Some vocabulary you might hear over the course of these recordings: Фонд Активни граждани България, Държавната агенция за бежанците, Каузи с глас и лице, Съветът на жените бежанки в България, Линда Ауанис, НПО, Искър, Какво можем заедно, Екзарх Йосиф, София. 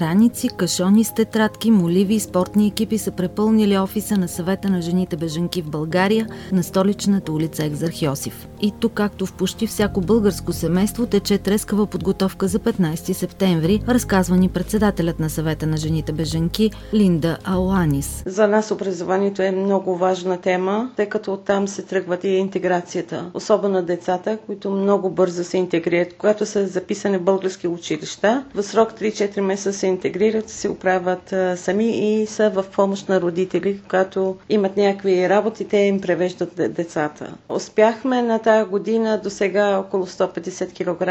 Раници, кашони с тетрадки, моливи и спортни екипи са препълнили офиса на Съвета на жените бежанки в България на столичната улица Екзарх Йосиф. И тук, както в почти всяко българско семейство, тече трескава подготовка за 15 септември, разказва ни председателят на Съвета на жените бежанки Линда Ауанис. За нас образованието е много важна тема, тъй като оттам се тръгват и интеграцията, особено децата, които много бързо се интегрират, когато са записани в български училища. В срок 3-4 месеца се интегрират, се оправят сами и са в помощ на родители, когато имат някакви работи, те им превеждат децата. Успяхме на тази година до сега около 150 кг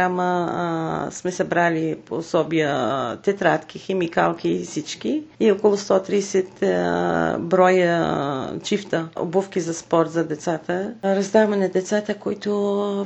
сме събрали пособия, тетрадки, химикалки и всички и около 130 броя чифта обувки за спорт за децата. Раздаваме на децата, които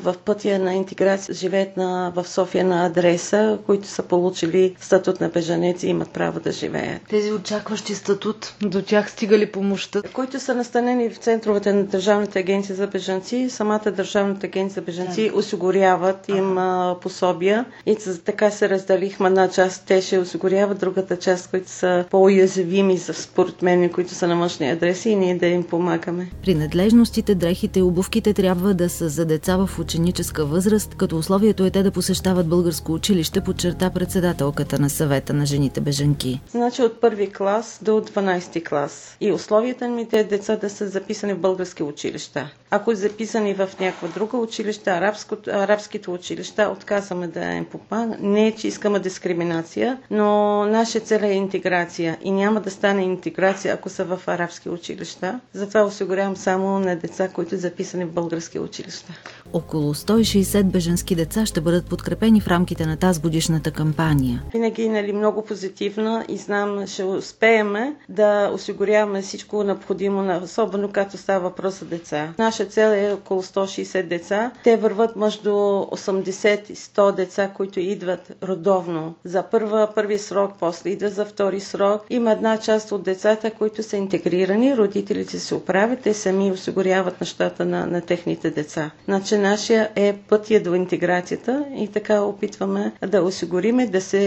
в пътя на интеграция живеят в София на адреса, които са получили статут на бежанци. Имат право да живеят. Тези очакващи статут, до тях стига ли помощта? Които са настанени в центровете на Държавната агенция за бежанци, самата Държавната агенция за бежанци осигуряват им пособия и така се разделихме. Една част те ще осигуряват, другата част, които са по-уязвими за спортмени, които са на външни адреси и ние да им помагаме. Принадлежностите, дрехите и обувките трябва да са за деца в ученическа възраст, като условието е те да посещават българско училище, подчерта председателката на Съвета на жените бежанки. Значи от първи клас до 12 клас. И условията ми те деца да са записани в български училища. Ако са записани в някаква друга училища, арабските училища, отказваме да им помагаме. Не, че искаме дискриминация, но наша цел е интеграция. И няма да стане интеграция, ако са в арабски училища. Затова осигурявам само на деца, които са записани в български училища. Около 160 бежански деца ще бъдат подкрепени в рамките на тази годишната кампания. Винаги, много позитивна и знам, ще успеем да осигуряваме всичко необходимо, особено като става въпрос за деца. Наша цел е около 160 деца. Те върват между 80 и 100 деца, които идват родовно. За първи срок, после идва за втори срок. Има една част от децата, които са интегрирани, родителите се оправят, те сами осигуряват нещата на техните деца. Значи нашия е пътя до интеграцията и така опитваме да осигурим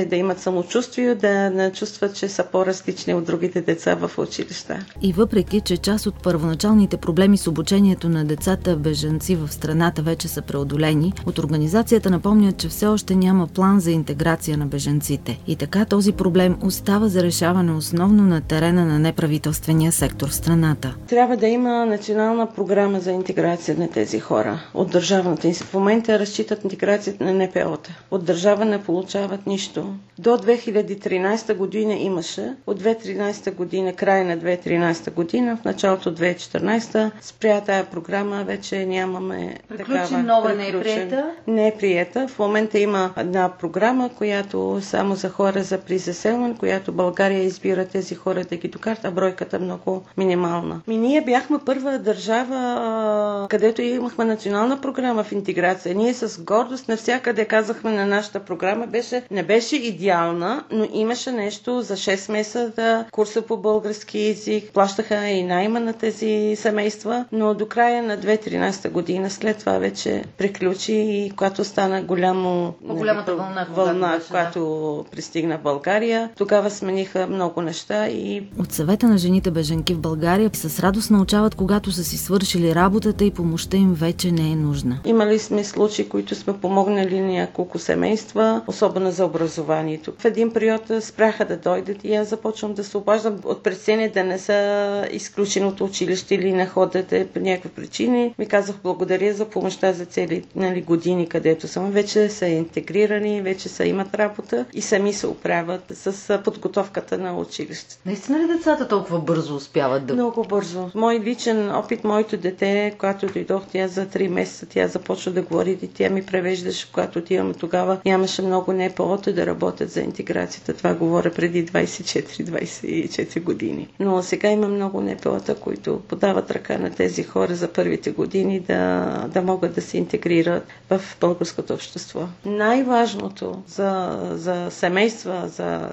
да имат самочувствие, да не чувстват, че са по-различни от другите деца в училища. И въпреки, че част от първоначалните проблеми с обучението на децата бежанци в страната вече са преодолени, от организацията напомнят, че все още няма план за интеграция на бежанците. И така този проблем остава за решаване основно на терена на неправителствения сектор в страната. Трябва да има национална програма за интеграция на тези хора от държавната институция. В момента разчитат интеграцията на НПО-та. От държава не получават нищо. До 2013 година имаше, от 2013 година, края на 2013 година, в началото 2014 спря тая програма, вече нямаме такава. Нова не е приета? Не е приета. В момента има една програма, която само за хора за призаселване, която България избира тези хора да ги докарат, а бройката е много минимална. Ние бяхме първа държава, където имахме национална програма в интеграция. Ние с гордост навсякъде казахме на нашата програма, не беше идеална, но имаше нещо за 6 месеца курса по български език. Плащаха и найма на тези семейства, но до края на 2013 година след това вече приключи и когато стана голямата вълна, която пристигна в България, тогава смениха много неща и... От Съвета на жените бежанки в България с радост научават, когато са си свършили работата и помощта им вече не е нужна. Имали сме случаи, които сме помогнали няколко семейства, особено за образованието. Един период спряха да дойдат и аз започвам да се обаждам от прецене да не са изключени от училище или не ходят по някакви причини. Ми казах благодаря за помощта за цели години, където съм. Вече са интегрирани, вече са имат работа и сами се оправят с подготовката на училище. Наистина ли децата толкова бързо успяват да... Много бързо. Мой личен опит, моето дете, когато дойдох тя за 3 месеца, тя започва да говори и тя ми превеждаше, когато отиваме тогава. Нямаше много НПО-та да работят за интеграцията. Това говоря преди 24 години. Но сега има много НПО-та, които подават ръка на тези хора за първите години да могат да се интегрират в българското общество. Най-важното за семейства,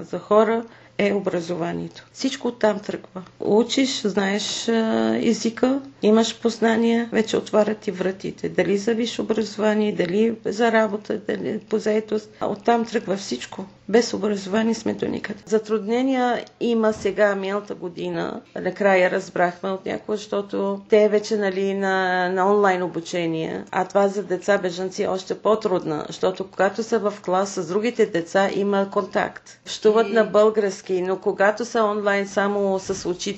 за хора е образованието. Всичко оттам тръгва. Учиш, знаеш езика, имаш познания, вече отварят ти вратите. Дали за висше образование, дали за работа, дали по заетост. Оттам тръгва всичко. Без образование сме до никъде. Затруднения има сега миналата година. Накрая разбрахме от някого, защото те вече на онлайн обучение, а това за деца бежанци е още по-трудно, защото когато са в клас с другите деца има контакт. Общуват на български, но когато са онлайн само с учителя,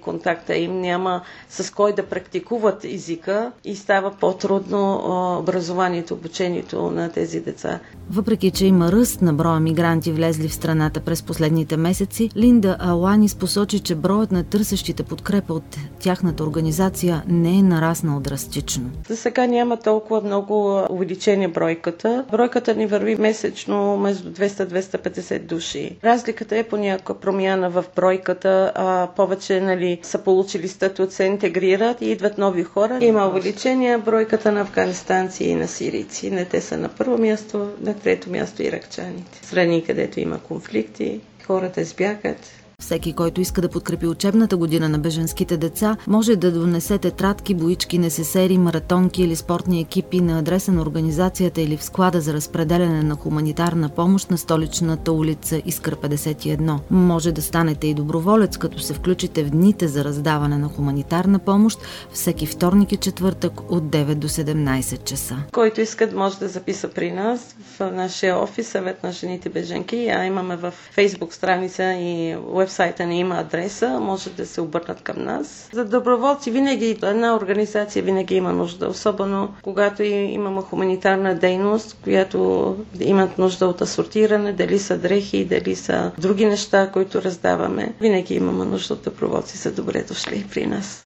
контакта им няма с кой да практикуват езика и става по-трудно образованието, обучението на тези деца. Въпреки че има ръст на броя мигранти, влезли в страната през последните месеци, Линда Ауанис посочи, че броят на търсещите подкрепа от тяхната организация не е нараснал драстично. За сега няма толкова много увеличение бройката. Бройката ни върви месечно между 200-250 души. Разликата е по някаква промяна в бройката, а повече са получили статут, се интегрират и идват нови хора. Има увеличение бройката на афганистанци и на сирийци. Не, те са на първо място, на трето място иракчаните. Страни, където има конфликти, хората избягат. Всеки, който иска да подкрепи учебната година на бежанските деца, може да донесе тетрадки, боички, несесери, маратонки или спортни екипи на адреса на организацията или в склада за разпределяне на хуманитарна помощ на столичната улица Искър 51. Може да станете и доброволец, като се включите в дните за раздаване на хуманитарна помощ всеки вторник и четвъртък от 9 до 17 часа. Който иска, може да записа при нас в нашия офис Съвет на жените бежанки, а имаме в Facebook страница и сайта не има адреса, може да се обърнат към нас. За доброволци винаги една организация винаги има нужда, особено когато имаме хуманитарна дейност, която имат нужда от асортиране, дали са дрехи, дали са други неща, които раздаваме. Винаги имаме нужда от доброволци, са добре дошли при нас.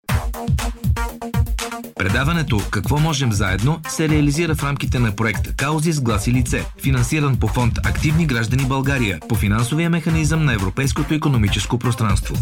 Предаването «Какво можем заедно» се реализира в рамките на проект «Каузи с глас и лице», финансиран по фонд «Активни граждани България» по финансовия механизъм на Европейското икономическо пространство.